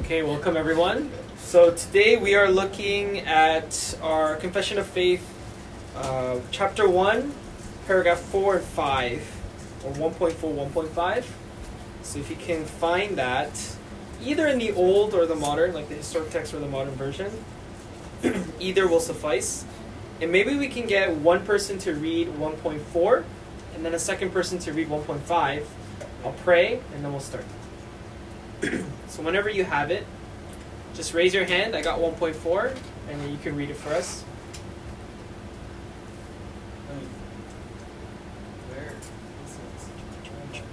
Okay, welcome everyone. So today we are looking at our Confession of Faith, chapter 1, paragraph 4 and 5, or 1.4, 1.5. So if you can find that, either in the old or the modern, like the historic text or the modern version, either will suffice. And maybe we can get one person to read 1.4, and then a second person to read 1.5. I'll pray, and then we'll start. So whenever you have it, just raise your hand. I got 1.4, and then you can read it for us. Where is it?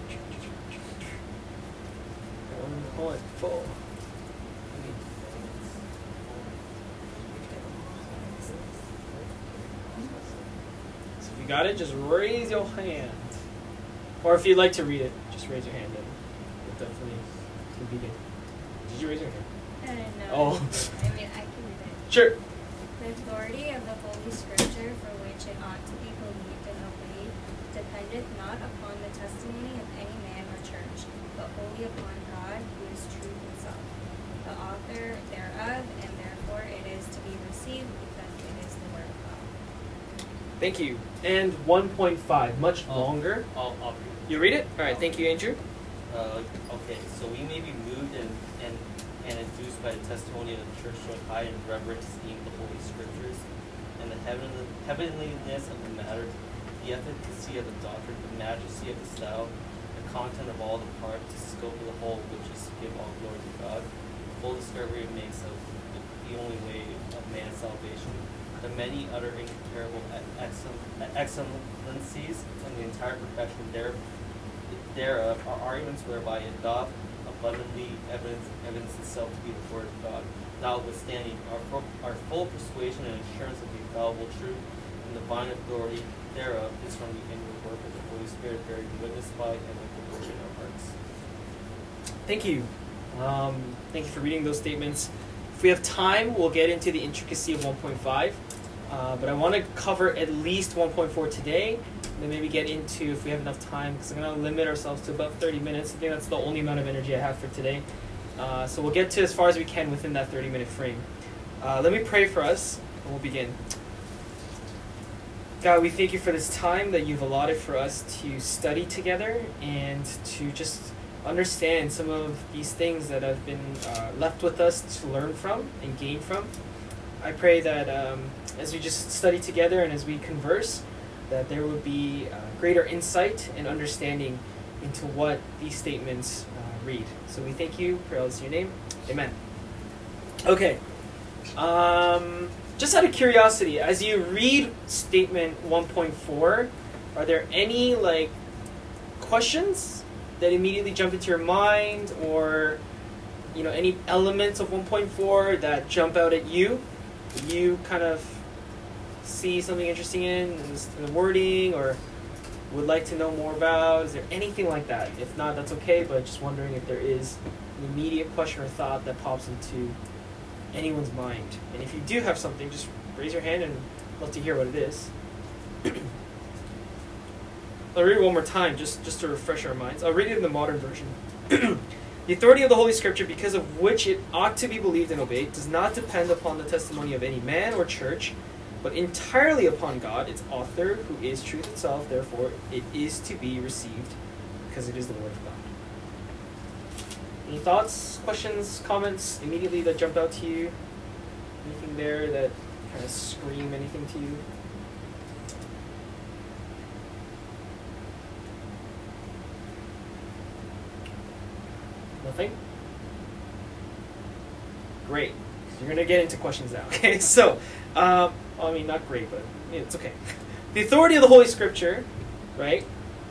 1.4. So if you got it, just raise your hand. Or if you'd like to read it, just raise your hand. We'll definitely begin. Did you raise your hand? No. Oh. I mean, I can read it. Sure. The authority of the Holy Scripture, for which it ought to be believed and obeyed, dependeth not upon the testimony of any man or church, but wholly upon God, who is truth himself, the author thereof, and therefore it is to be received, because it is the word of God. Thank you. And 1.5, much longer. I'll read it. You read it? All right. Thank you, Andrew. Okay, so we may be moved and induced by the testimony of the church to an high and reverent esteem of the Holy Scriptures, and the heavenliness of the matter, the efficacy of the doctrine, the majesty of the style, the content of all the parts, the scope of the whole, which is to give all glory to God, the full discovery it makes of the only way of man's salvation, the many utter incomparable excellencies, and the entire perfection thereof are arguments whereby it doth abundantly evidence itself to be the word of God, notwithstanding our full persuasion and assurance of the infallible truth and divine authority thereof is from the inward work of the Holy Spirit, bearing witness by and with the word in our hearts. Thank you. Thank you for reading those statements. If we have time, we'll get into the intricacy of 1.5, but I want to cover at least 1.4 today. Then maybe get into, if we have enough time, because we're going to limit ourselves to about 30 minutes. I think that's the only amount of energy I have for today. So we'll get to as far as we can within that 30-minute frame. Let me pray for us, and we'll begin. God, we thank you for this time that you've allotted for us to study together and to just understand some of these things that have been left with us to learn from and gain from. I pray that as we just study together and as we converse, that there would be greater insight and understanding into what these statements read. So we thank you. Pray all this in your name. Amen. Okay. Just out of curiosity, as you read statement 1.4, are there any questions that immediately jump into your mind, or any elements of 1.4 that jump out at you? You kind of see something interesting in the wording, or would like to know more about? Is there anything like that? If not, that's okay, but just wondering if there is an immediate question or thought that pops into anyone's mind. And if you do have something, just raise your hand and I'd love to hear what it is. I'll read it one more time just to refresh our minds. I'll read it in the modern version. The authority of the Holy Scripture, because of which it ought to be believed and obeyed, does not depend upon the testimony of any man or church, but entirely upon God, its author, who is truth itself. Therefore, it is to be received, because it is the word of God. Any thoughts, questions, comments immediately that jumped out to you? Anything there that kind of scream anything to you? Nothing? Great. You're going to get into questions now. Okay, so... I mean, not great, but it's okay. The authority of the Holy Scripture, right?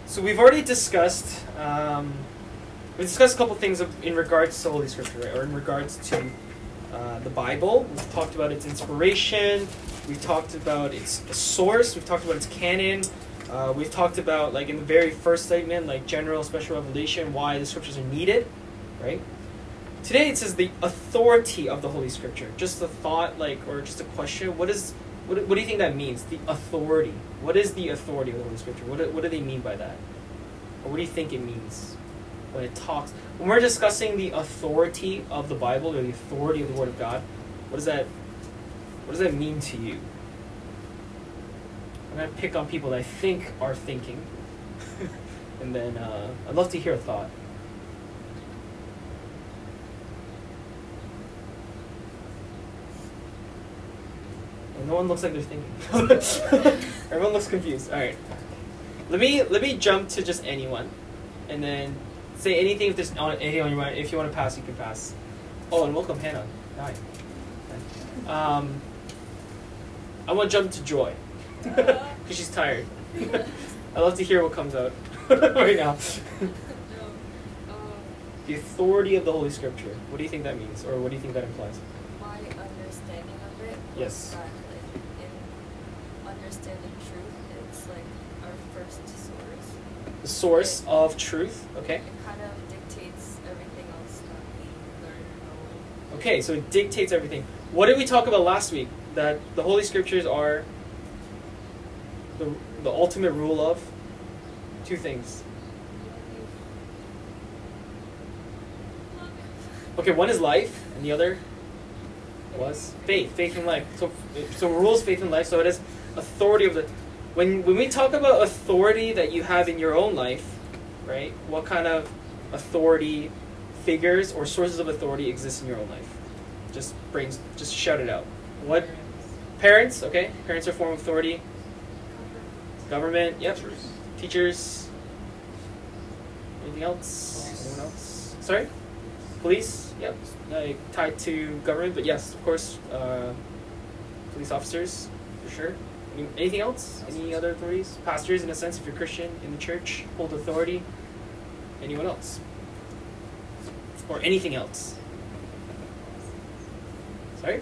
So we've already discussed, a couple things in regards to Holy Scripture, right? Or in regards to the Bible. We've talked about its inspiration. We've talked about its source. We've talked about its canon. We've talked about, in the very first statement, general, special revelation, why the Scriptures are needed, right? Today it says the authority of the Holy Scripture. Just a thought, or just a question. What do you think that means? The authority. What is the authority of the Holy Scripture? What do they mean by that? Or what do you think it means? when it talks, when we're discussing the authority of the Bible or the authority of the Word of God, what does that mean to you? I'm going to pick on people that I think are thinking, and then I'd love to hear a thought. And no one looks like they're thinking. Everyone looks confused. All right, let me jump to just anyone, and then say anything if there's anything on your mind. If you want to pass, you can pass. Oh, and welcome Hannah. Hi. I want to jump to Joy. Because she's tired. I'd love to hear what comes out right now. The authority of the Holy Scripture. What do you think that means? Or what do you think that implies? My understanding of it. Yes. That, like, in understanding truth, it's like our first source. The source of truth. Okay. It kind of dictates everything else that we learn and know. Okay, so it dictates everything. What did we talk about last week? That the Holy Scriptures are the ultimate rule of two things. Okay, one is life, and the other was faith. Faith and life. So rules, faith, and life. So it is authority of the... When we talk about authority that you have in your own life, right, what kind of authority figures or sources of authority exist in your own life? Just shout it out. What? Parents, okay. Parents are a form of authority. Government, yep. Teachers. Anything else? Police. Anyone else? Sorry? Police, yep. Like, tied to government, but yes, of course, police officers, for sure. Anything else? Any other authorities? Pastors, in a sense, if you're Christian, in the church, hold authority. Anyone else? Or anything else? Sorry?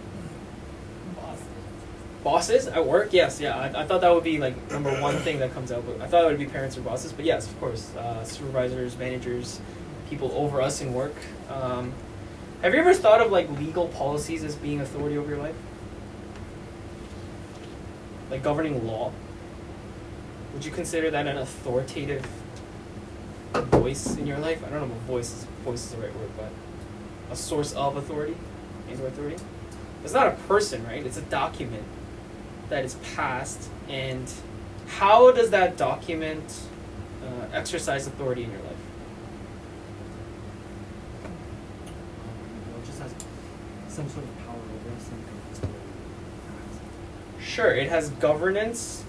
Bosses at work, yes, yeah. I thought that would be like number one thing that comes out. But I thought it would be parents or bosses, but yes, of course, supervisors, managers, people over us in work. Have you ever thought of like legal policies as being authority over your life, like governing law? Would you consider that an authoritative voice in your life? I don't know if voice is the right word, but a source of authority, major authority. It's not a person, right? It's a document that is passed, and how does that document exercise authority in your life? It just has some sort of power over us. Sure, it has governance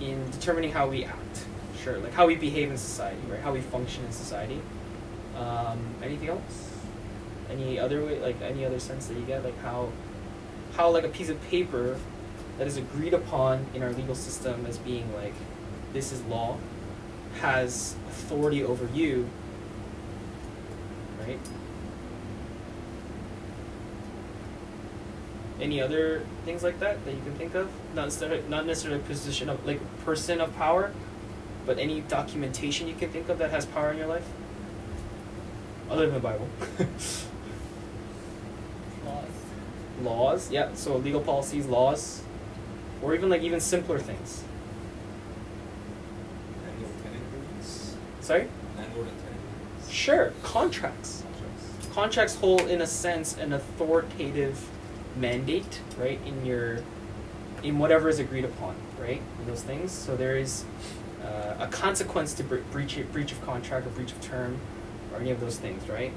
in determining how we act. Sure, like how we behave in society, right? How we function in society. Anything else? Any other way, like any other sense that you get, like how like a piece of paper that is agreed upon in our legal system as being like, this is law, has authority over you, right? Any other things like that you can think of? Not necessarily a position of like person of power, but any documentation you can think of that has power in your life, other than the Bible. Laws, yeah. So legal policies, laws, or even simpler things. Landlord and tenant agreements. Sure, contracts. Contracts hold, in a sense, an authoritative mandate, right? In whatever is agreed upon, right? In those things. So there is a consequence to breach of contract or breach of term, or any of those things, right?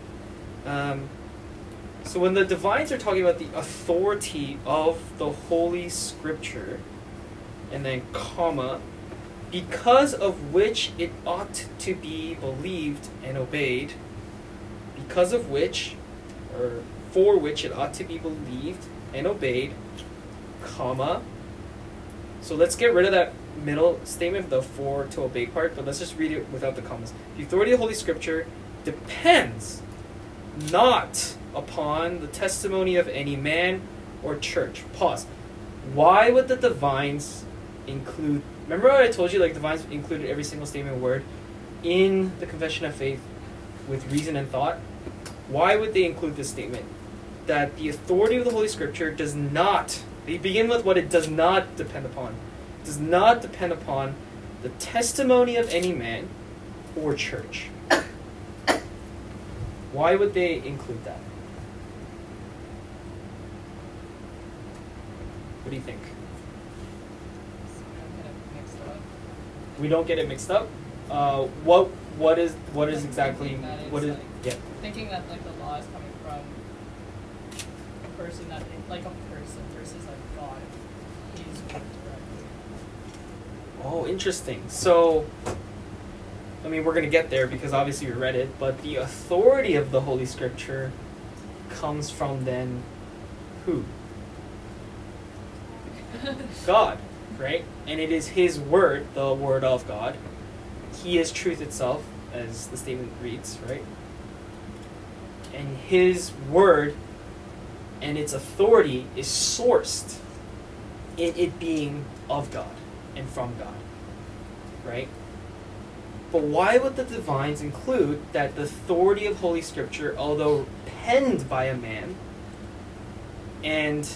So when the divines are talking about the authority of the Holy Scripture, and then comma, because of which it ought to be believed and obeyed, because of which, or for which it ought to be believed and obeyed, comma. So let's get rid of that middle statement, the for to obey part, but let's just read it without the commas. The authority of the Holy Scripture depends not upon the testimony of any man or church. Pause. Why would the divines include... Remember what I told you, like divines included every single statement word in the Confession of Faith with reason and thought? Why would they include this statement? That the authority of the Holy Scripture does not... They begin with what it does not depend upon. It does not depend upon the testimony of any man or church. Why would they include that? What do you think? We don't get it mixed up. What is exactly what is? Like, yeah. Thinking that like the law is coming from a person that like a person versus like God. He's directly. Oh, interesting. So, I mean, we're gonna get there because obviously we read it, but the authority of the Holy Scripture comes from then who? God, right? And it is His Word, the Word of God. He is truth itself, as the statement reads, right? And His Word and its authority is sourced in it being of God and from God, right? But why would the divines include that the authority of Holy Scripture, although penned by a man and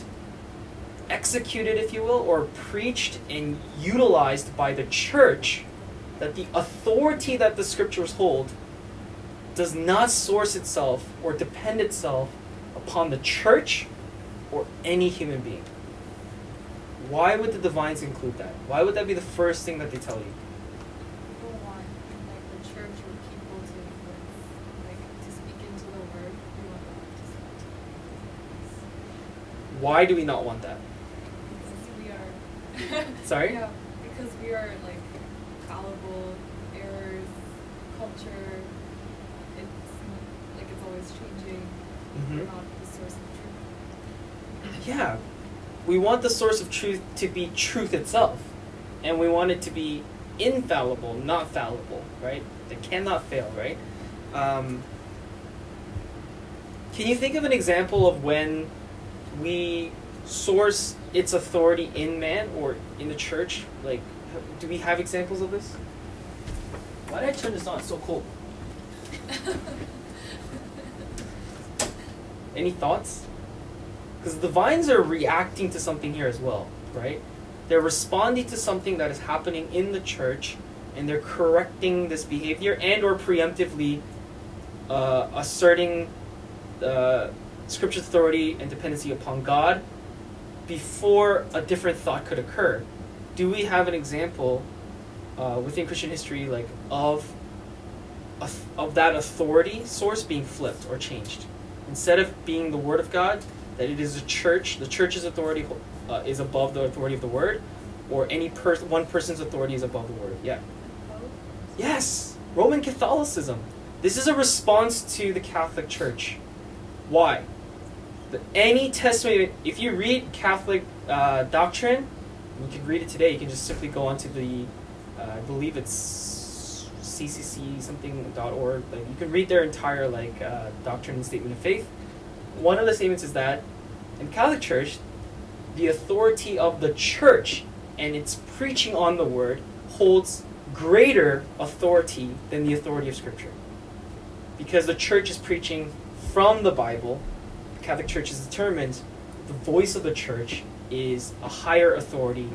executed, if you will, or preached and utilized by the church, that the authority that the scriptures hold does not source itself or depend itself upon the church or any human being? Why would the divines include that? Why would that be the first thing that they tell you? People want like the church or people to like to speak into the word. We want them to speak into the word. Why do we not want that? Sorry? Yeah, because we are like fallible, errors, culture, it's always changing. Mm-hmm. We're not the source of truth. Yeah. We want the source of truth to be truth itself. And we want it to be infallible, not fallible, right? That cannot fail, right? Can you think of an example of when we source its authority in man or in the church? Like, do we have examples of this? Why did I turn this on? It's so cold. Any thoughts? Because the divines are reacting to something here as well, right? They're responding to something that is happening in the church, and they're correcting this behavior and or preemptively asserting Scripture's authority and dependency upon God before a different thought could occur. Do we have an example within Christian history, like of that authority source being flipped or changed? Instead of being the Word of God, that it is a church, the church's authority is above the authority of the Word, or any one person's authority is above the Word. Yeah. Yes, Roman Catholicism. This is a response to the Catholic Church. Why? Any testimony, if you read Catholic doctrine, you can read it today, you can just simply go onto the, I believe it's ccc.org, like you can read their entire doctrine and statement of faith. One of the statements is that in Catholic Church, the authority of the church and its preaching on the word holds greater authority than the authority of Scripture. Because the church is preaching from the Bible, the Catholic Church is determined the voice of the church is a higher authority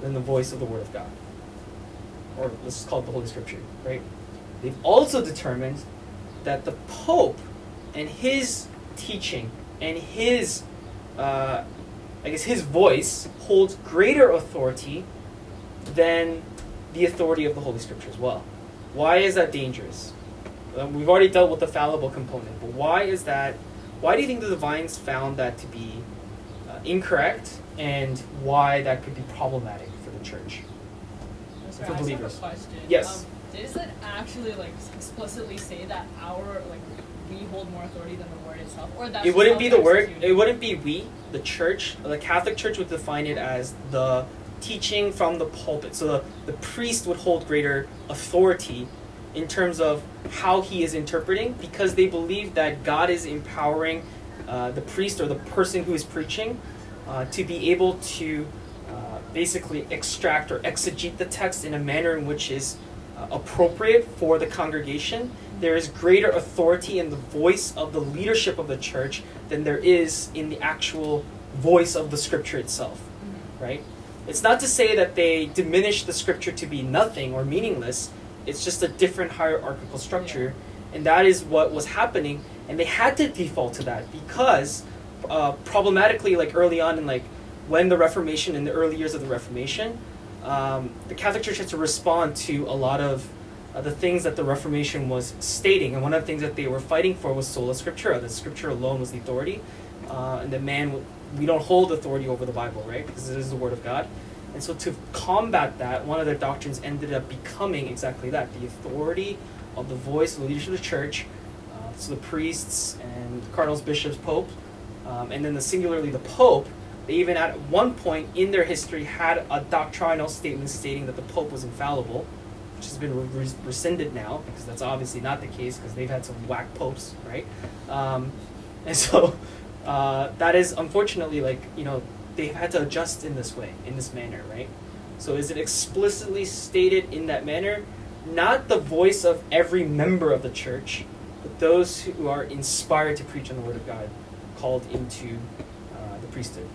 than the voice of the Word of God. Or let's just call it the Holy Scripture, right? They've also determined that the Pope and his teaching and his, his voice holds greater authority than the authority of the Holy Scripture as well. Why is that dangerous? We've already dealt with the fallible component, but why do you think the divines found that to be incorrect, and why that could be problematic for the church? Sorry, for believers. I have a question. Yes. Does it actually explicitly say that our we hold more authority than the word itself, or that it wouldn't be the word? It wouldn't be we. The church, the Catholic Church, would define it as the teaching from the pulpit. So the priest would hold greater authority in terms of how he is interpreting, because they believe that God is empowering the priest or the person who is preaching to be able to basically extract or exegete the text in a manner in which is appropriate for the congregation. There is greater authority in the voice of the leadership of the church than there is in the actual voice of the Scripture itself, right? It's not to say that they diminish the Scripture to be nothing or meaningless. It's just a different hierarchical structure, and that is what was happening. And they had to default to that because problematically, like early on in like when the Reformation, in the early years of the Reformation, the Catholic Church had to respond to a lot of the things that the Reformation was stating. And one of the things that they were fighting for was sola scriptura, that scripture alone was the authority, and that we don't hold authority over the Bible, right? Because it is the Word of God. And so to combat that, one of their doctrines ended up becoming exactly that, the authority of the voice of the leadership of the Church, so the priests and cardinals, bishops, popes, and then singularly the Pope. They even at one point in their history had a doctrinal statement stating that the Pope was infallible, which has been rescinded now, because that's obviously not the case, because they've had some whack popes, right? And so that is unfortunately, like, you know, they've had to adjust in this way, in this manner, right? So is it explicitly stated in that manner? Not the voice of every member of the Church, but those who are inspired to preach on the Word of God, called into the priesthood.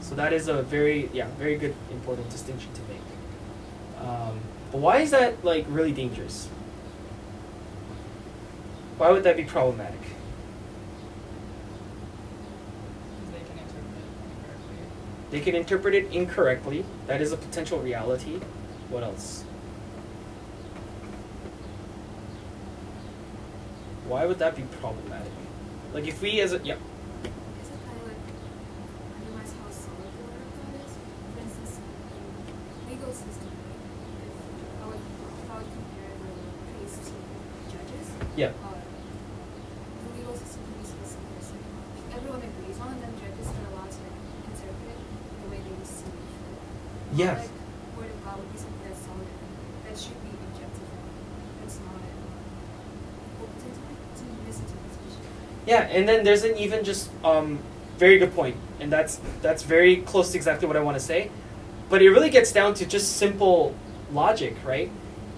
So that is a very good, important distinction to make. But why is that, like, really dangerous? Why would that be problematic? They can interpret it incorrectly. That is a potential reality. What else? Why would that be problematic? Like if we as a... Yeah. Is it kind of like, I realize how solid the Word of God is? For instance, in legal system, like if I would compare the priests to judges. Yeah. The legal system can be specific. Like everyone agrees on it, then judges are allowed to interpret it the way they receive it. Yeah. Like the Word of God would be something that's solid, that should be objective. That's not it. Yeah, and then there's an even just very good point, and that's very close to exactly what I want to say, but it really gets down to just simple logic, right?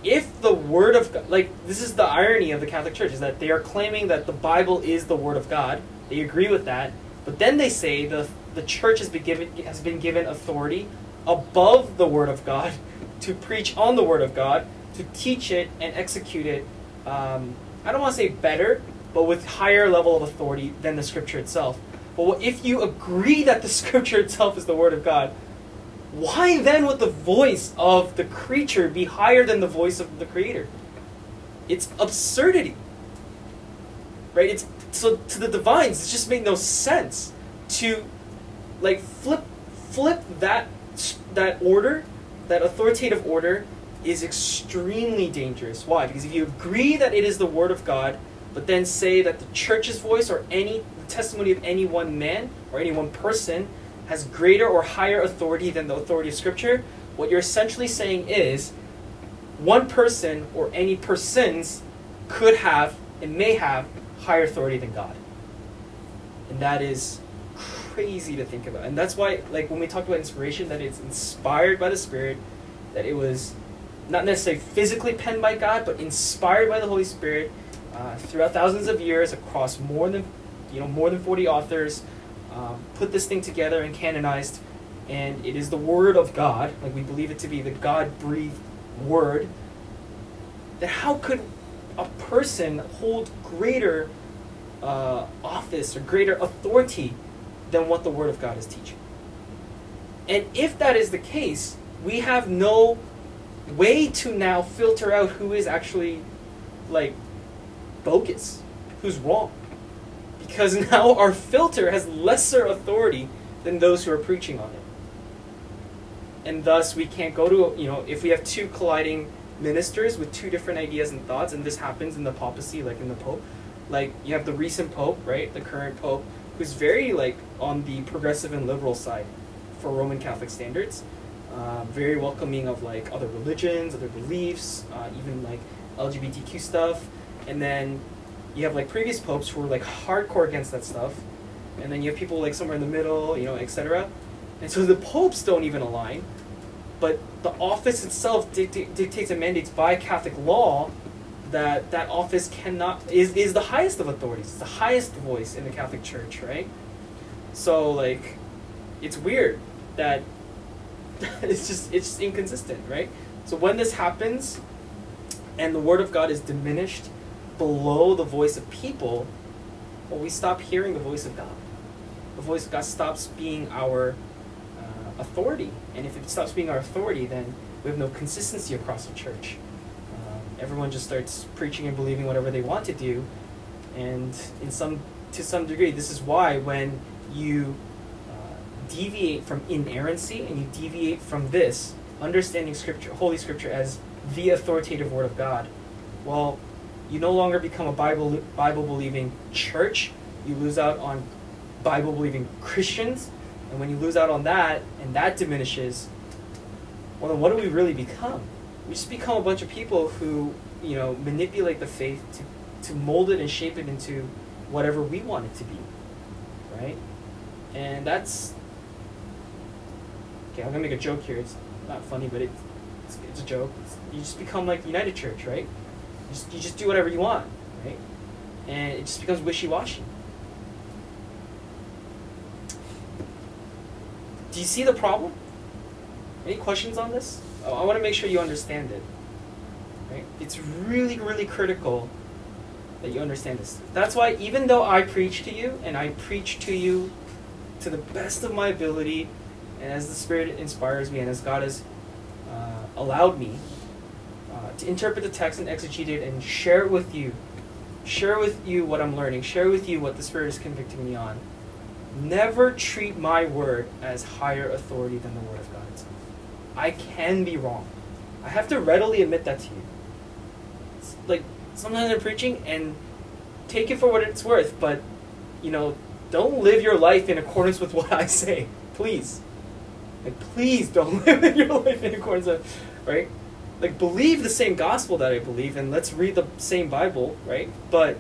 If the Word of God, like this is the irony of the Catholic Church, is that they are claiming that the Bible is the Word of God. They agree with that, but then they say the Church has been given authority above the Word of God to preach on the Word of God, to teach it and execute it. I don't want to say better, but with higher level of authority than the Scripture itself. But if you agree that the Scripture itself is the Word of God, why then would the voice of the creature be higher than the voice of the Creator? It's absurdity, right? It's so to the divines, it just made no sense to like flip that order, that authoritative order. Is extremely dangerous. Why? Because if you agree that it is the Word of God, but then say that the Church's voice or the testimony of any one man or any one person has greater or higher authority than the authority of Scripture, what you're essentially saying is one person or any persons could have and may have higher authority than God. And that is crazy to think about. And that's why, like, when we talk about inspiration, that it's inspired by the Spirit, that it was not necessarily physically penned by God, but inspired by the Holy Spirit throughout thousands of years across more than 40 authors, put this thing together and canonized, and it is the Word of God. Like we believe it to be the God-breathed Word. Then how could a person hold greater office or greater authority than what the Word of God is teaching? And if that is the case, we have no way to now filter out who is actually like bogus, who's wrong, because now our filter has lesser authority than those who are preaching on it, and thus we can't go to, you know, if we have two colliding ministers with two different ideas and thoughts, and this happens in the papacy, like in the Pope, like you have the recent Pope, right, the current Pope, who's very like on the progressive and liberal side for Roman Catholic standards. Very welcoming of like other religions, other beliefs, even like LGBTQ stuff. And then you have like previous popes who were like hardcore against that stuff. And then you have people like somewhere in the middle, you know, etc. And so the popes don't even align, but the office itself dictates and mandates by Catholic law that office cannot is the highest of authorities. It's the highest voice in the Catholic Church, right? So like, it's weird that. It's just inconsistent, right? So when this happens and the Word of God is diminished below the voice of people, well, we stop hearing the voice of God. The voice of God stops being our authority. And if it stops being our authority, then we have no consistency across the church. Everyone just starts preaching and believing whatever they want to do. And to some degree, this is why when you deviate from inerrancy and you deviate from this, understanding Scripture, Holy Scripture as the authoritative Word of God, well, you no longer become a Bible-believing church. You lose out on Bible-believing Christians. And when you lose out on that, and that diminishes, well, then what do we really become? We just become a bunch of people who, you know, manipulate the faith to mold it and shape it into whatever we want it to be, right? And that's... Okay, I'm going to make a joke here. It's not funny, but it's a joke. You just become like United Church, right? You just do whatever you want, right? And it just becomes wishy-washy. Do you see the problem? Any questions on this? Oh, I want to make sure you understand it. Right? It's really, really critical that you understand this. That's why even though I preach to you, and I preach to you to the best of my ability, and as the Spirit inspires me, and as God has allowed me to interpret the text and exegete it and share with you what I'm learning, share with you what the Spirit is convicting me on, never treat my word as higher authority than the Word of God itself. I can be wrong. I have to readily admit that to you. It's like, sometimes I'm preaching, and take it for what it's worth, but, you know, don't live your life in accordance with what I say. Please. Like, please don't live your life in accordance with, right? Like, believe the same gospel that I believe, and let's read the same Bible, right? But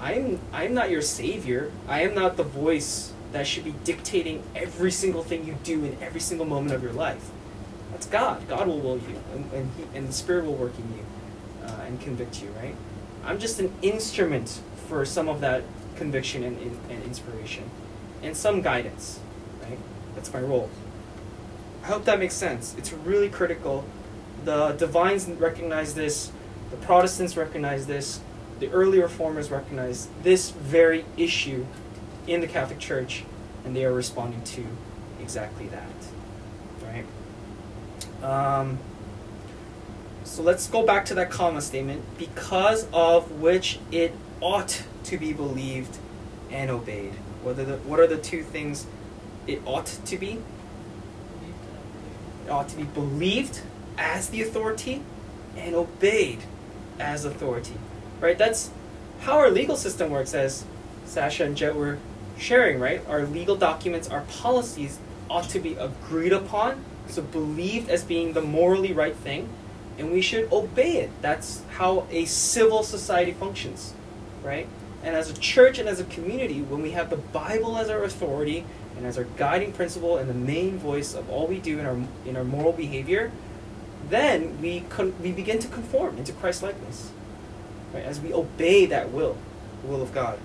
I'm not your savior. I am not the voice that should be dictating every single thing you do in every single moment of your life. That's God. God will will you, and the Spirit will work in you and convict you, right? I'm just an instrument for some of that conviction and inspiration and some guidance, right? That's my role. I hope that makes sense. It's really critical. The divines recognize this. The Protestants recognize this. The early reformers recognize this very issue in the Catholic Church, and they are responding to exactly that, right? So let's go back to that comma statement, because of which it ought to be believed and obeyed. What are the two things it ought to be? It ought to be believed as the authority and obeyed as authority. Right? That's how our legal system works, as Sasha and Jet were sharing, right? Our legal documents, our policies ought to be agreed upon, so believed as being the morally right thing, and we should obey it. That's how a civil society functions, right? And as a church and as a community, when we have the Bible as our authority and as our guiding principle and the main voice of all we do in our moral behavior, then we begin to conform into Christ's likeness. Right, as we obey that will, the will of God.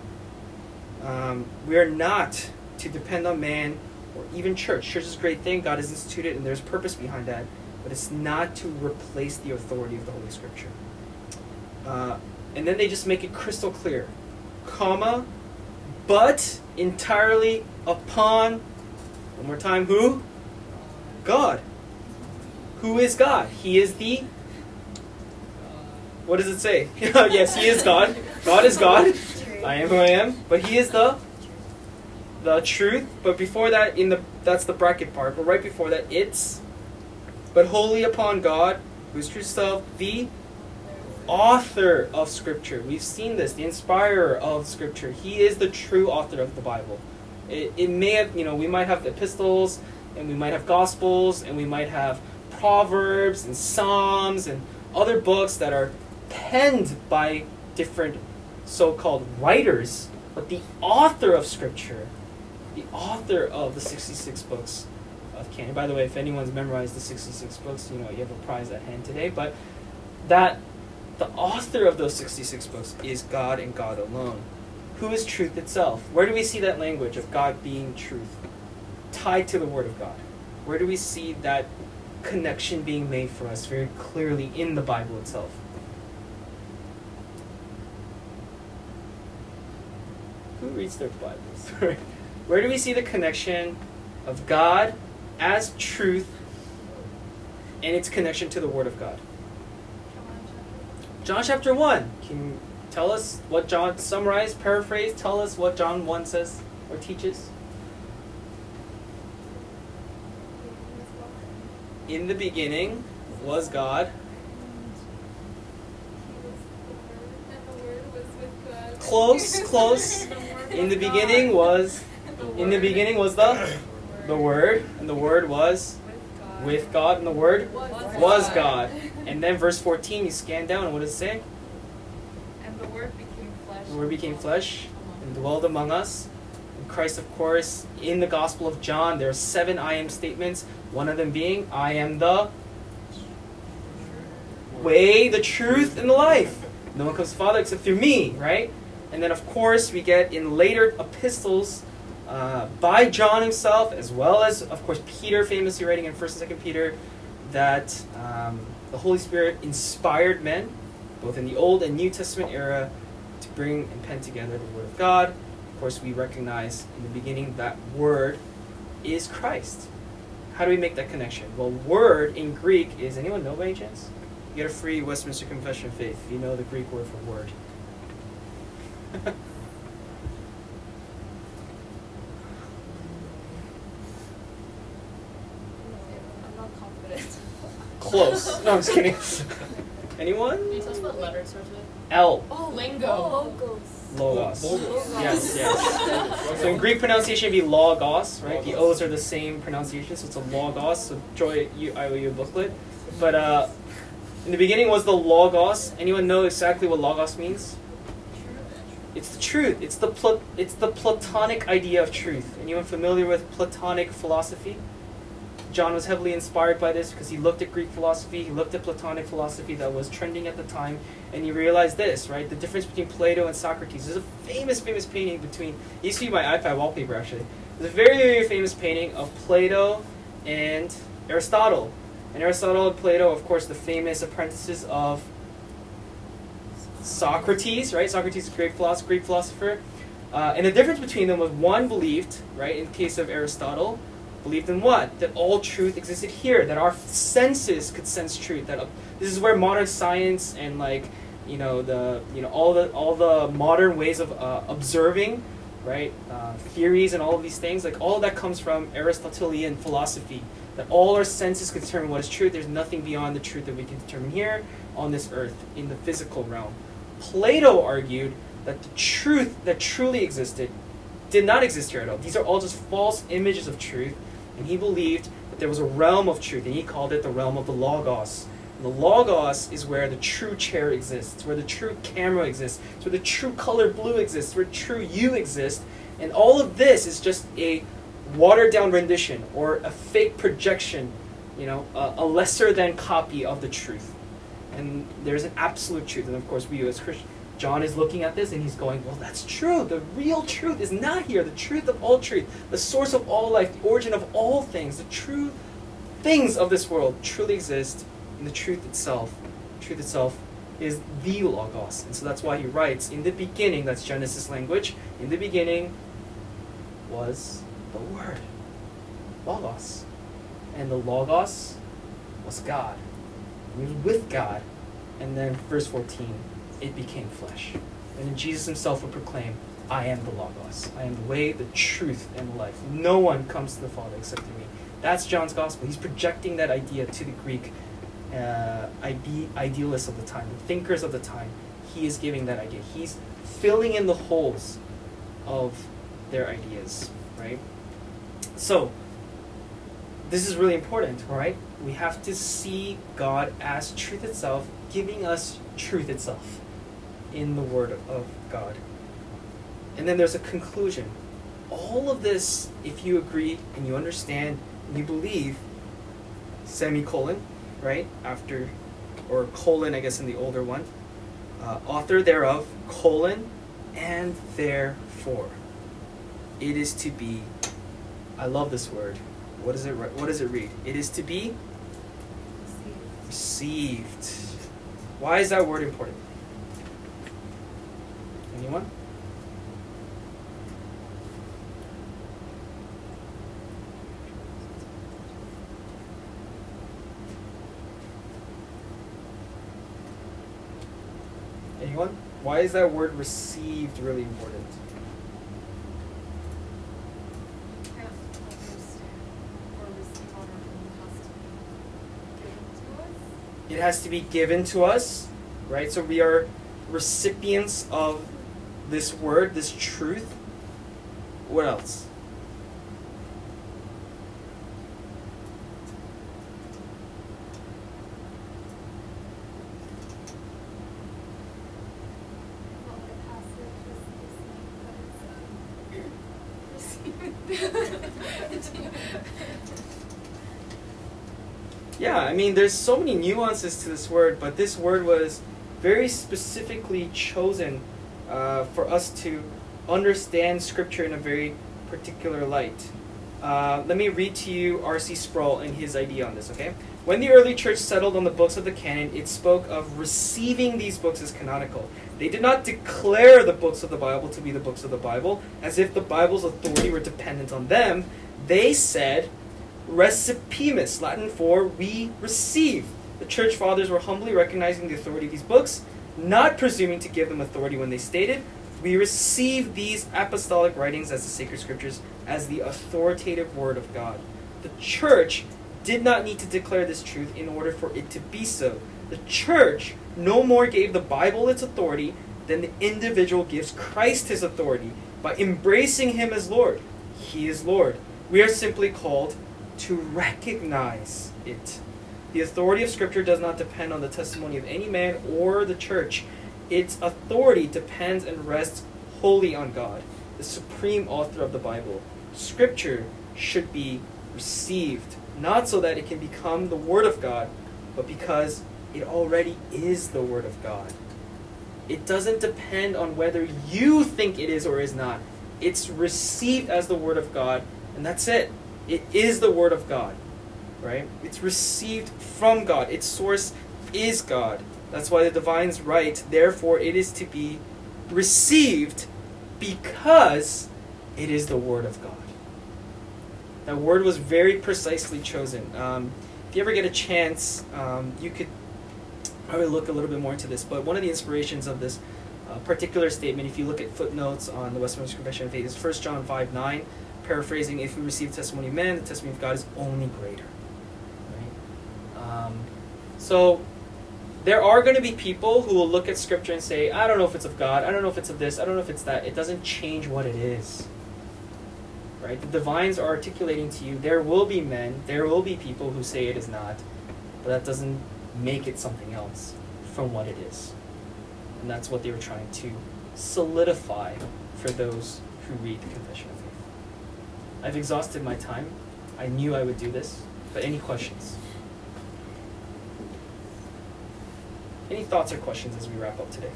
We are not to depend on man or even church. Church is a great thing. God has instituted, and there's purpose behind that. But it's not to replace the authority of the Holy Scripture. And then they just make it crystal clear. Comma, but entirely upon, one more time, who? God. Who is God? He is the... What does it say? Yes, he is God. God is God. I am who I am. But he is the truth. But before that, that's the bracket part. But right before that, it's but wholly upon God, who is true self, the author of Scripture. We've seen this. The inspirer of Scripture. He is the true author of the Bible. It may have, you know, we might have epistles, and we might have gospels, and we might have proverbs and psalms and other books that are penned by different so-called writers, but the author of Scripture, the author of the 66 books of canon. By the way, if anyone's memorized the 66 books, you know, you have a prize at hand today, but the author of those 66 books is God and God alone, who is truth itself. Where do we see that language of God being truth tied to the Word of God? Where do we see that connection being made for us very clearly in the Bible itself? Who reads their Bibles? Right? Where do we see the connection of God as truth and its connection to the Word of God? John chapter 1. Can you tell us what John, summarize, paraphrase, tell us what John 1 says or teaches? In the beginning was God. Close, close. In the beginning was, the Word, and the Word was with God, and the Word was God. And then verse 14, you scan down, and what does it say? And the Word became flesh. The Word became flesh and dwelled among us. And Christ, of course, in the Gospel of John, there are 7 I am statements. One of them being, I am the way, the truth, and the life. No one comes to the Father except through me, right? And then, of course, we get in later epistles by John himself, as well as, of course, Peter famously writing in 1st and 2nd Peter that the Holy Spirit inspired men, both in the Old and New Testament era, to bring and pen together the Word of God. Of course, we recognize in the beginning that Word is Christ. How do we make that connection? Well, Word in Greek is, anyone know by any chance? You get a free Westminster Confession of Faith. You know the Greek word for word. I'm not confident. Close. No, I'm just kidding. Anyone? Can you tell us what letter starts with? L. Oh, lingo. Oh, logos. Logos. Yes, yes. So in Greek pronunciation, it'd be logos, right? Logos. The O's are the same pronunciation, so it's a logos. So Joy, I owe you a booklet. But in the beginning was the logos. Anyone know exactly what logos means? It's the truth. It's the Platonic idea of truth. Anyone familiar with Platonic philosophy? John was heavily inspired by this because he looked at Greek philosophy, he looked at Platonic philosophy that was trending at the time, and he realized this, right? The difference between Plato and Socrates. There's a famous, famous painting between, it used to be my iPad wallpaper actually. There's a very, very famous painting of Plato and Aristotle. And Aristotle and Plato, of course, the famous apprentices of Socrates, right? Socrates is a Greek philosopher. And the difference between them was one believed, right, in the case of Aristotle, believed in what? That all truth existed here, that our senses could sense truth. That this is where modern science and all the modern ways of observing, right, theories and all of these things, like all of that comes from Aristotelian philosophy. That all our senses could determine what is truth. There's nothing beyond the truth that we can determine here on this earth in the physical realm. Plato argued that the truth that truly existed did not exist here at all. These are all just false images of truth. And he believed that there was a realm of truth, and he called it the realm of the logos. And the logos is where the true chair exists, it's where the true camera exists, it's where the true color blue exists, it's where true you exists. And all of this is just a watered-down rendition or a fake projection, you know, a lesser-than copy of the truth. And there's an absolute truth, and of course we as Christians, John is looking at this and he's going, well, that's true. The real truth is not here. The truth of all truth, the source of all life, the origin of all things, the true things of this world truly exist in the truth itself. The truth itself is the logos. And so that's why he writes, in the beginning, that's Genesis language, in the beginning was the Word, logos. And the logos was God. He was with God. And then verse 14, it became flesh. And then Jesus himself would proclaim, I am the logos. I am the way, the truth, and the life. No one comes to the Father except through me. That's John's gospel. He's projecting that idea to the Greek idealists of the time, the thinkers of the time. He is giving that idea. He's filling in the holes of their ideas, right? So, this is really important, right? We have to see God as truth itself, giving us truth itself in the Word of God. And then there's a conclusion. All of this, if you agree and you understand and you believe, semicolon, right? After, or colon, I guess in the older one. Author thereof, colon, and therefore. It is to be, I love this word. What does it read? It is to be received. Why is that word important? Anyone? one? Why is that word received really important? It has to be given to us, right? So we are recipients of this word, this truth. What else? Yeah, I mean, there's so many nuances to this word, but this word was very specifically chosen for us to understand Scripture in a very particular light. Let me read to you R.C. Sproul and his idea on this, okay? When the early church settled on the books of the canon, it spoke of receiving these books as canonical. They did not declare the books of the Bible to be the books of the Bible, as if the Bible's authority were dependent on them. They said, Recipimus, Latin for we receive. The church fathers were humbly recognizing the authority of these books, not presuming to give them authority when they stated, we receive these apostolic writings as the sacred scriptures, as the authoritative word of God. The church did not need to declare this truth in order for it to be so. The church no more gave the Bible its authority than the individual gives Christ his authority by embracing him as Lord. He is Lord. We are simply called to recognize it. The authority of Scripture does not depend on the testimony of any man or the church. Its authority depends and rests wholly on God, the supreme author of the Bible. Scripture should be received, not so that it can become the Word of God, but because it already is the Word of God. It doesn't depend on whether you think it is or is not. It's received as the Word of God, and that's it. It is the Word of God, right? It's received from God. Its source is God. That's why the divine's right. Therefore, it is to be received because it is the Word of God. That word was very precisely chosen. If you ever get a chance, you could probably look a little bit more into this. But one of the inspirations of this particular statement, if you look at footnotes on the Westminster Confession of Faith, is 1 John 5:9. Paraphrasing, if we receive testimony of man, the testimony of God is only greater. Right? So there are going to be people who will look at Scripture and say, I don't know if it's of God, I don't know if it's of this, I don't know if it's that. It doesn't change what it is. Right? The divines are articulating to you, there will be men, there will be people who say it is not, but that doesn't make it something else from what it is. And that's what they were trying to solidify for those who read the Confession of Faith. I've exhausted my time. I knew I would do this, but any questions? Any thoughts or questions as we wrap up today?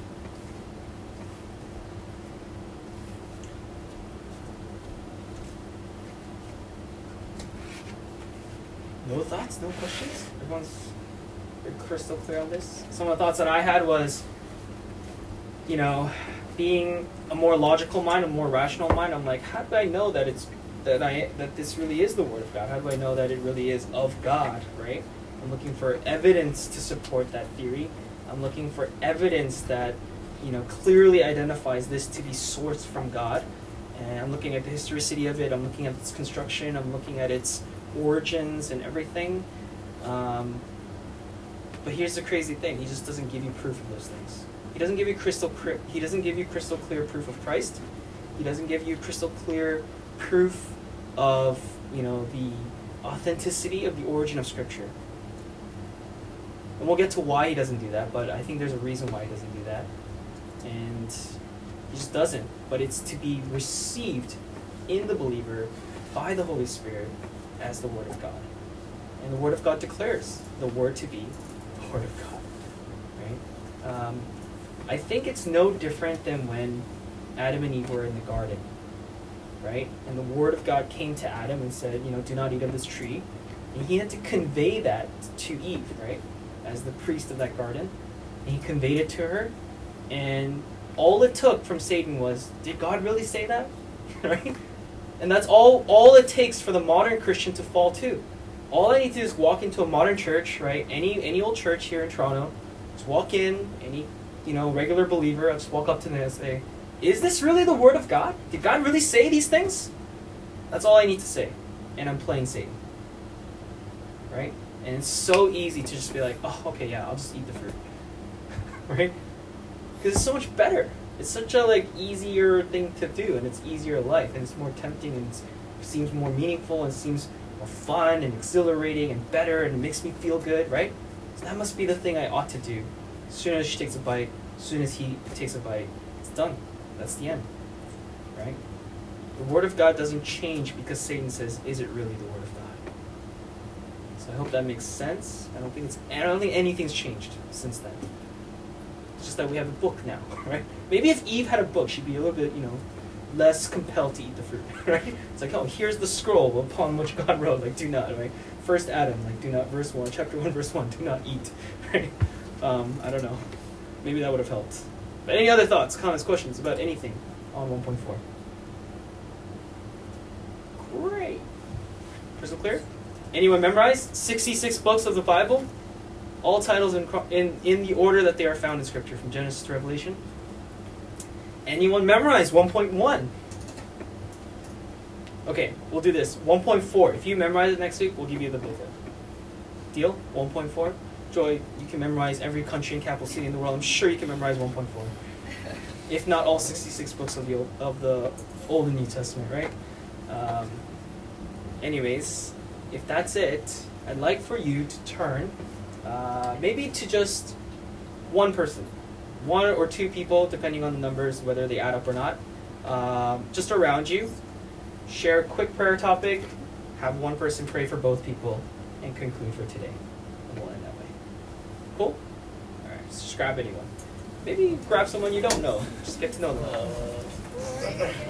No thoughts, no questions? Everyone's crystal clear on this? Some of the thoughts that I had was, you know, being a more logical mind, a more rational mind, I'm like, how do I know that it's that this really is the Word of God? How do I know that it really is of God, right? I'm looking for evidence to support that theory. I'm looking for evidence that, you know, clearly identifies this to be sourced from God. And I'm looking at the historicity of it. I'm looking at its construction. I'm looking at its origins and everything. But here's the crazy thing. He just doesn't give you proof of those things. He doesn't give you crystal clear proof of Christ. He doesn't give you crystal clear proof of, you know, the authenticity of the origin of Scripture. And we'll get to why he doesn't do that, but I think there's a reason why he doesn't do that. And he just doesn't. But it's to be received in the believer by the Holy Spirit as the Word of God. And the Word of God declares the Word to be the Word of God. Right? I think it's no different than when Adam and Eve were in the garden. Right? And the Word of God came to Adam and said, you know, do not eat of this tree. And he had to convey that to Eve, right? As the priest of that garden. And he conveyed it to her. And all it took from Satan was, did God really say that? Right? And that's all it takes for the modern Christian to fall to. All I need to do is walk into a modern church, right? Any old church here in Toronto. Just walk in, any regular believer, I just walk up to them and say, is this really the word of God? Did God really say these things? That's all I need to say. And I'm playing Satan. Right? And it's so easy to just be like, oh, okay, yeah, I'll just eat the fruit. Right? Because it's so much better. It's such a easier thing to do, and it's easier life, and it's more tempting, and it seems more meaningful, and it seems more fun and exhilarating and better, and it makes me feel good, right? So that must be the thing I ought to do. As soon as she takes a bite, as soon as he takes a bite, it's done. That's the end, right? The Word of God doesn't change because Satan says, is it really the Word of God? So I hope that makes sense. I don't think anything's changed since then. It's just that we have a book now, right? Maybe if Eve had a book, she'd be a little bit, less compelled to eat the fruit, right? It's like, oh, here's the scroll upon which God wrote, do not, right? First Adam, do not, verse 1, chapter 1, verse 1, do not eat, right? I don't know. Maybe that would have helped. But any other thoughts, comments, questions about anything on 1.4? Great. Crystal clear? Anyone memorized? 66 books of the Bible. All titles in the order that they are found in Scripture, from Genesis to Revelation. Anyone memorize 1.1? Okay, we'll do this. 1.4. If you memorize it next week, we'll give you the booklet. Deal? 1.4. Joy, you can memorize every country and capital city in the world. I'm sure you can memorize 1.4. If not all 66 books of the Old and New Testament, right? Anyways, if that's it, I'd like for you to turn... maybe to just one person, one or two people, depending on the numbers, whether they add up or not, just around you. Share a quick prayer topic, have one person pray for both people, and conclude for today. And we'll end that way. Cool? All right, so just grab anyone. Maybe grab someone you don't know. Just get to know them.